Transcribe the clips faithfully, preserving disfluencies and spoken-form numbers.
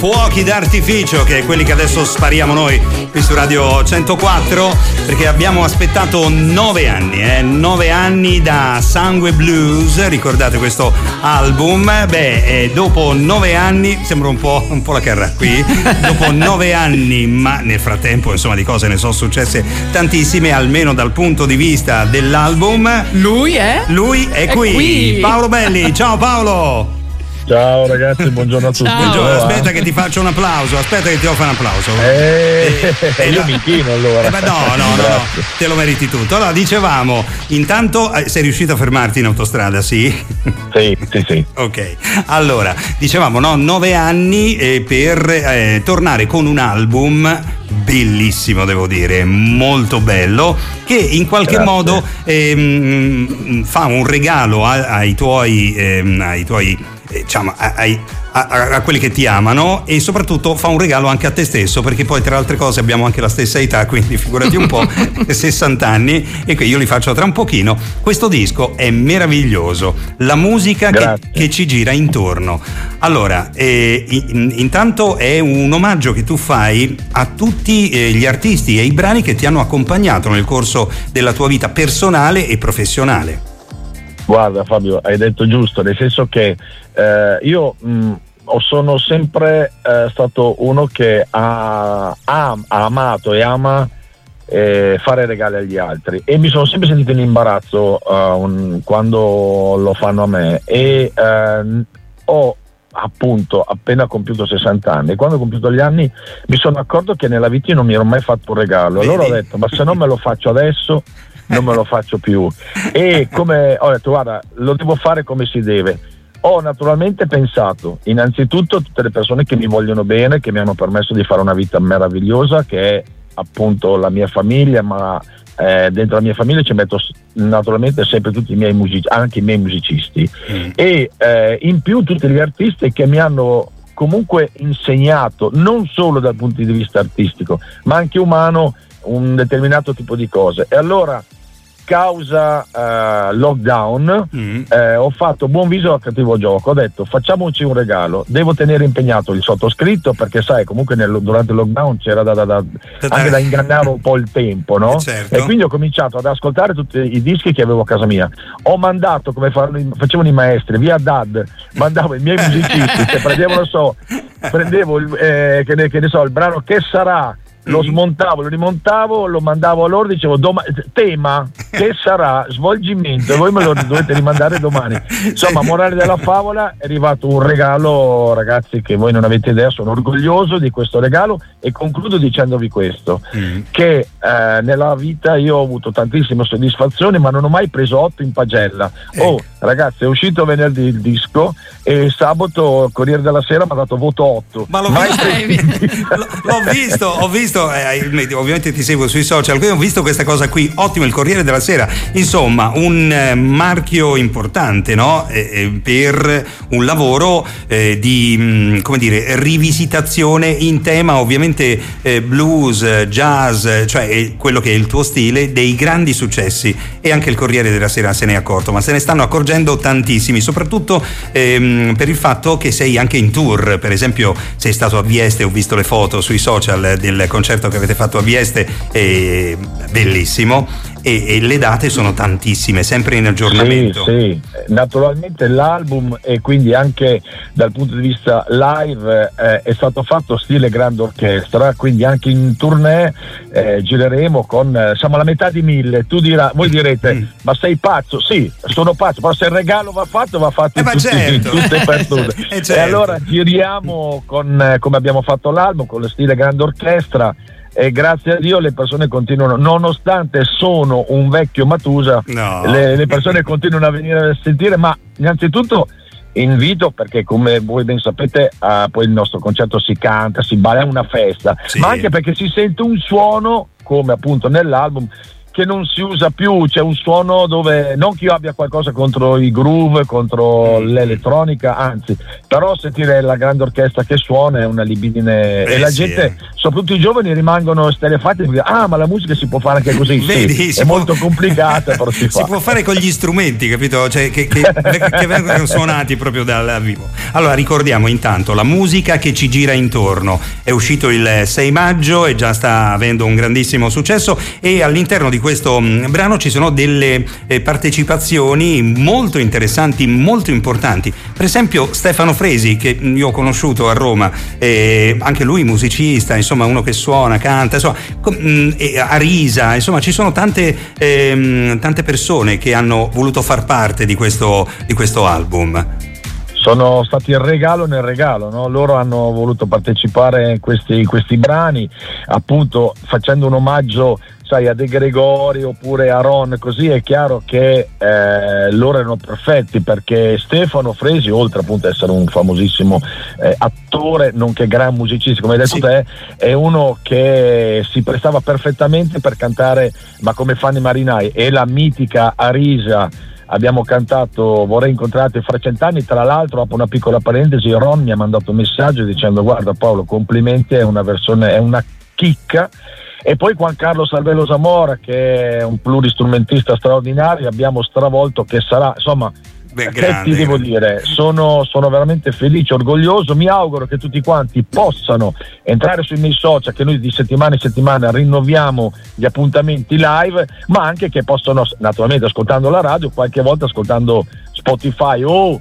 fuochi d'artificio, che è quelli che adesso spariamo noi qui su Radio centoquattro, perché abbiamo aspettato nove anni, eh? nove anni da Sangue Blues, ricordate questo album? Beh, eh, dopo nove anni, sembra un po', un po' la Carrà qui, dopo nove anni, ma nel frattempo insomma di cose ne sono successe tantissime, almeno dal punto di vista dell'album. Lui è? Lui è, è qui. qui, Paolo Belli, ciao Paolo! Ciao ragazzi, buongiorno a tutti. Buongiorno, aspetta che ti faccio un applauso, aspetta che ti offro un applauso. E eh, eh, eh, io no. mi chino allora. Eh, beh, no, no, no, no, te lo meriti tutto. Allora, dicevamo, intanto sei riuscito a fermarti in autostrada, sì? Sì, sì, sì. Ok, allora, dicevamo, no, nove anni eh, per eh, tornare con un album bellissimo, devo dire, molto bello, che in qualche Grazie. modo ehm, fa un regalo a, ai tuoi, ehm, ai tuoi diciamo, ai, a, a quelli che ti amano, e soprattutto fa un regalo anche a te stesso, perché poi tra altre cose abbiamo anche la stessa età, quindi figurati un po', sessanta anni, e qui io li faccio tra un pochino. Questo disco è meraviglioso, la musica che, che ci gira intorno. Allora, eh, in, intanto è un omaggio che tu fai a tutti eh, gli artisti e i brani che ti hanno accompagnato nel corso della tua vita personale e professionale. Guarda Fabio, hai detto giusto, nel senso che eh, io mh, sono sempre eh, stato uno che ha, ha, ha amato e ama eh, fare regali agli altri, e mi sono sempre sentito in imbarazzo uh, un, quando lo fanno a me, e eh, ho appunto appena compiuto sessanta anni, quando ho compiuto gli anni mi sono accorto che nella vita io non mi ero mai fatto un regalo, allora ho detto ma se non me lo faccio adesso non me lo faccio più, e come ho detto guarda lo devo fare come si deve. Ho naturalmente pensato innanzitutto a tutte le persone che mi vogliono bene, che mi hanno permesso di fare una vita meravigliosa, che è appunto la mia famiglia, ma eh, dentro la mia famiglia ci metto naturalmente sempre tutti i miei music- anche i miei musicisti mm. e eh, in più tutti gli artisti che mi hanno comunque insegnato non solo dal punto di vista artistico ma anche umano un determinato tipo di cose. E allora causa eh, lockdown mm. eh, ho fatto buon viso al cattivo gioco, ho detto facciamoci un regalo, devo tenere impegnato il sottoscritto perché sai comunque nel, durante il lockdown c'era da, da, da, anche da ingannare un po' il tempo, no? Eh certo. E quindi ho cominciato ad ascoltare tutti i dischi che avevo a casa mia, ho mandato come facevano i maestri via D A D, mandavo i miei musicisti che prendevano so prendevo il, eh, che, ne, che ne so il brano Che sarà, lo smontavo, lo rimontavo, lo mandavo a loro, dicevo doma- tema che sarà svolgimento e voi me lo dovete rimandare domani. Insomma, morale della favola, è arrivato un regalo ragazzi che voi non avete idea, sono orgoglioso di questo regalo e concludo dicendovi questo mm. che eh, nella vita io ho avuto tantissime soddisfazioni ma non ho mai preso otto in pagella. Oh ragazzi, è uscito venerdì il disco e sabato il Corriere della Sera mi ha dato voto otto. Ma l'ho visto, l'ho visto, ho visto Eh, ovviamente ti seguo sui social, quindi ho visto questa cosa qui, ottimo il Corriere della Sera, insomma un eh, marchio importante, no? eh, eh, per un lavoro eh, di mh, come dire rivisitazione in tema ovviamente eh, blues, jazz, cioè eh, quello che è il tuo stile, dei grandi successi, e anche il Corriere della Sera se ne è accorto, ma se ne stanno accorgendo tantissimi, soprattutto ehm, per il fatto che sei anche in tour, per esempio sei stato a Vieste, ho visto le foto sui social del concerto che avete fatto a Vieste, è bellissimo, e, e le date sono tantissime, sempre in aggiornamento. Sì, sì. Naturalmente l'album e quindi anche dal punto di vista live eh, è stato fatto stile grande orchestra, quindi anche in tournée eh, gireremo con eh, siamo alla metà di mille, tu dirà, voi direte mm. ma sei pazzo? Sì, sono pazzo, però se il regalo va fatto, va fatto eh, in tutti, certo. in tutte per tutte. eh, certo. E allora giriamo con eh, come abbiamo fatto l'album, con lo stile grande orchestra, e grazie a Dio le persone continuano, nonostante sono un vecchio Matusa, no. le, le persone continuano a venire a sentire, ma innanzitutto invito, perché come voi ben sapete uh, poi il nostro concerto si canta, si balla, è una festa, sì. ma anche perché si sente un suono come appunto nell'album che non si usa più, c'è un suono dove, non che io abbia qualcosa contro i groove, contro l'elettronica, anzi, però sentire la grande orchestra che suona è una libidine, eh, e la sì, gente, eh. soprattutto i giovani, rimangono esterefatti, perché ah, ma la musica si può fare anche così. Vedi, sì, è può... molto complicata, però si, si fa. può fare con gli strumenti, capito? Cioè, che, che, che vengono suonati proprio dal vivo. Allora ricordiamo intanto La musica che ci gira intorno, è uscito il sei maggio e già sta avendo un grandissimo successo, e all'interno di questo brano ci sono delle partecipazioni molto interessanti, molto importanti. Per esempio Stefano Fresi, che io ho conosciuto a Roma, eh, anche lui musicista, insomma uno che suona, canta, insomma, eh, Arisa, insomma ci sono tante, eh, tante persone che hanno voluto far parte di questo, di questo album. Sono stati il regalo nel regalo, no? Loro hanno voluto partecipare a questi, questi brani, appunto facendo un omaggio, sai, a De Gregori oppure a Ron, così è chiaro che eh, loro erano perfetti, perché Stefano Fresi, oltre appunto ad essere un famosissimo eh, attore, nonché gran musicista, come hai detto sì. te, è uno che si prestava perfettamente per cantare Ma come fanno i marinai, e la mitica Arisa. Abbiamo cantato Vorrei incontrarti fra cent'anni. Tra l'altro, dopo una piccola parentesi, Ron mi ha mandato un messaggio dicendo: guarda Paolo, complimenti, è una versione, è una chicca. E poi Juan Carlos Salvello Zamora, che è un pluristrumentista straordinario, abbiamo stravolto, che sarà, insomma, beh, grande, che ti devo dire, sono, sono veramente felice, orgoglioso. Mi auguro che tutti quanti possano entrare sui miei social, che noi di settimana in settimana rinnoviamo gli appuntamenti live, ma anche che possono, naturalmente ascoltando la radio, qualche volta ascoltando Spotify o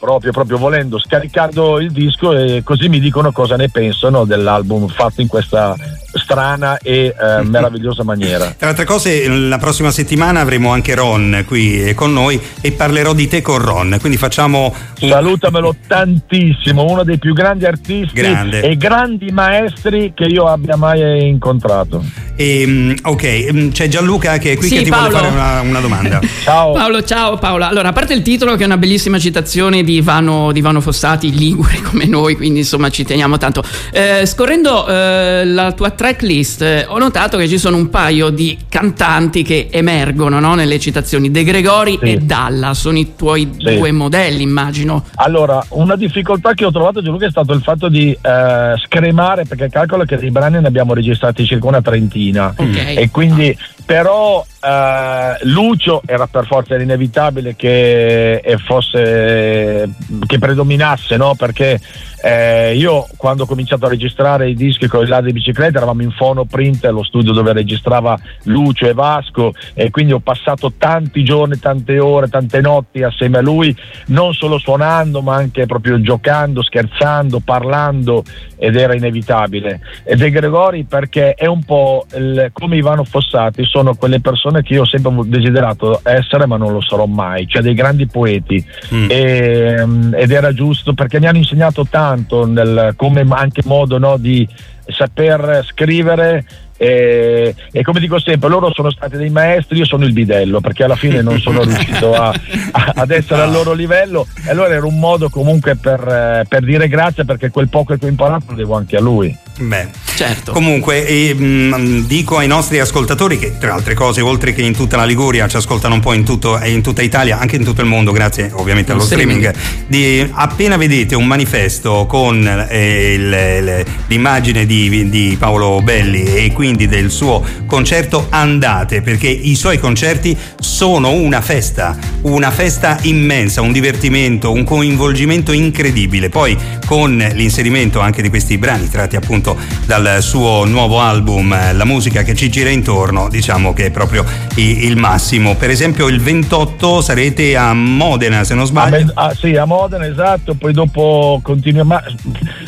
proprio proprio volendo scaricando il disco, e così mi dicono cosa ne pensano dell'album fatto in questa strana e eh, meravigliosa maniera. Tra altre cose, la prossima settimana avremo anche Ron qui con noi e parlerò di te con Ron, quindi facciamo un... salutamelo tantissimo, uno dei più grandi artisti Grande. e grandi maestri che io abbia mai incontrato. E, ok, c'è Gianluca che è qui, sì, che ti Paolo. vuole fare una, una domanda. Ciao Paolo. Ciao Paola. Allora, a parte il titolo, che è una bellissima citazione di Ivano, di Ivano Fossati, ligure come noi, quindi insomma ci teniamo tanto, eh, scorrendo eh, la tua tracklist, eh, ho notato che ci sono un paio di cantanti che emergono, no, nelle citazioni, De Gregori sì. e Dalla, sono i tuoi sì. due modelli, immagino. Allora, una difficoltà che ho trovato, Gianluca, è stato il fatto di eh, scremare, perché calcolo che dei brani ne abbiamo registrati circa una trentina, okay. e quindi ah. però eh, Lucio era per forza inevitabile che eh, fosse, che predominasse, no? Perché eh, io, quando ho cominciato a registrare i dischi con il Ladri di Biciclette, eravamo in Fono Print, lo studio dove registrava Lucio e Vasco, e quindi ho passato tanti giorni, tante ore, tante notti assieme a lui, non solo suonando ma anche proprio giocando, scherzando, parlando, ed era inevitabile. E De Gregori perché è un po' il, come Ivano Fossati, sono quelle persone che io ho sempre desiderato essere ma non lo sarò mai, cioè dei grandi poeti, mm. e, ed era giusto, perché mi hanno insegnato tanto nel, come anche modo, no, di saper scrivere, e, e come dico sempre, loro sono stati dei maestri, io sono il bidello, perché alla fine non sono riuscito a, a, ad essere al loro livello, e allora era un modo comunque per, per dire grazie, perché quel poco che ho imparato lo devo anche a lui. Beh, certo. Comunque eh, mh, dico ai nostri ascoltatori che, tra altre cose, oltre che in tutta la Liguria, ci ascoltano un po' in, tutto, in tutta Italia, anche in tutto il mondo, grazie ovviamente allo streaming, streaming di, appena vedete un manifesto con eh, il, le, l'immagine di, di Paolo Belli e quindi del suo concerto, andate, perché i suoi concerti sono una festa, una festa immensa, un divertimento, un coinvolgimento incredibile. Poi con l'inserimento anche di questi brani tratti appunto dal suo nuovo album La musica che ci gira intorno, diciamo che è proprio il massimo. Per esempio il ventotto sarete a Modena, se non sbaglio. Ah, ah, sì, a Modena, esatto, poi dopo continuiamo,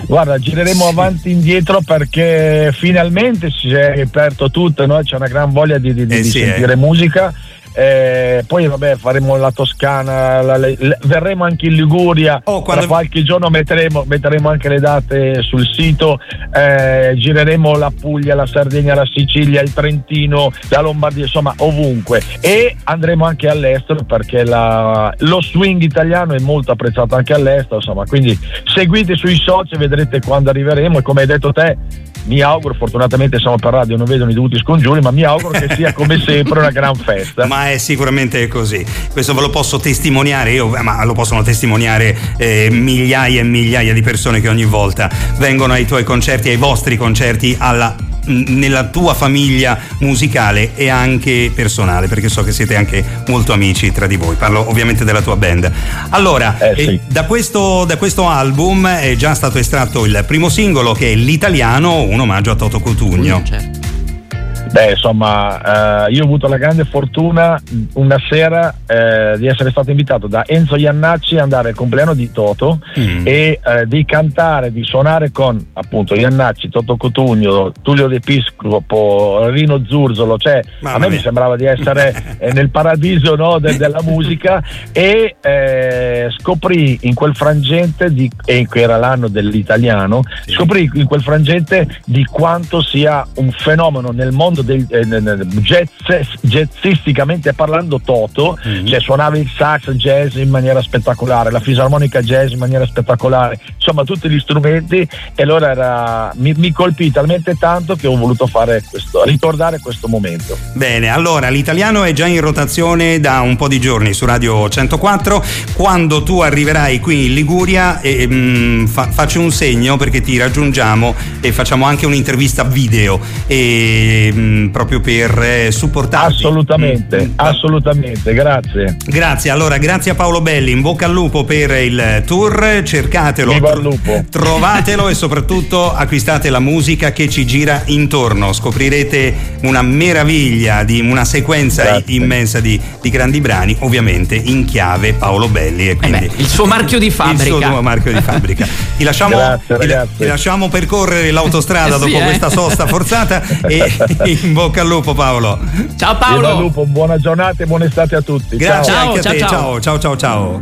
guarda, gireremo sì. avanti e indietro, perché finalmente si è aperto tutto, no? C'è una gran voglia di, di, eh, di sì, sentire eh. musica. Eh, poi vabbè, faremo la Toscana, la, la, la, verremo anche in Liguria, oh, quando... tra qualche giorno metteremo, metteremo anche le date sul sito, eh, gireremo la Puglia, la Sardegna, la Sicilia, il Trentino, la Lombardia, insomma ovunque, e andremo anche all'estero, perché la, lo swing italiano è molto apprezzato anche all'estero, insomma, quindi seguite sui social, vedrete quando arriveremo, e come hai detto te, mi auguro, fortunatamente siamo per radio, non vedono i dovuti scongiuri, ma mi auguro che sia come sempre una gran festa. Ma è sicuramente così, questo ve lo posso testimoniare io, ma lo possono testimoniare eh, migliaia e migliaia di persone che ogni volta vengono ai tuoi concerti, ai vostri concerti, alla nella tua famiglia musicale e anche personale, perché so che siete anche molto amici tra di voi. Parlo ovviamente della tua band. Allora, eh, sì. eh, da, questo, da questo album è già stato estratto il primo singolo, che è L'Italiano, un omaggio a Toto Cutugno. Certo. Beh, insomma, eh, io ho avuto la grande fortuna una sera eh, di essere stato invitato da Enzo Iannacci a andare al compleanno di Toto mm. e eh, di cantare, di suonare con appunto Iannacci, Toto Cutugno, Tullio De Piscopo, Rino Zurzolo, cioè Mamma a me mia. mi sembrava di essere eh, nel paradiso, no, de- della musica, e eh, scoprì in quel frangente di, e che era l'anno dell'Italiano, scoprì in quel frangente di quanto sia un fenomeno nel mondo Del, eh, jazz, jazzisticamente parlando Toto, mm-hmm. cioè suonava il sax jazz in maniera spettacolare, la fisarmonica jazz in maniera spettacolare, insomma tutti gli strumenti, e allora era, mi, mi colpì talmente tanto che ho voluto fare questo, ricordare questo momento. Bene, allora L'Italiano è già in rotazione da un po' di giorni su Radio centoquattro. Quando tu arriverai qui in Liguria eh, mh, fa, faccio un segno perché ti raggiungiamo e facciamo anche un'intervista video e proprio per supportarti. Assolutamente, assolutamente, grazie. Grazie, allora grazie a Paolo Belli, in bocca al lupo per il tour, cercatelo, viva il lupo. Trovatelo e soprattutto acquistate La musica che ci gira intorno, scoprirete una meraviglia di una sequenza grazie. immensa di, di grandi brani, ovviamente in chiave Paolo Belli, e quindi eh beh, il suo marchio di fabbrica. Il suo marchio di fabbrica. Ti lasciamo, grazie, ti, ti lasciamo percorrere l'autostrada eh, dopo sì, questa eh. sosta forzata e in bocca al lupo, Paolo. Ciao Paolo. Lupo, buona giornata e buona estate a tutti. Grazie, ciao, anche ciao, a te. Ciao, ciao, ciao, ciao.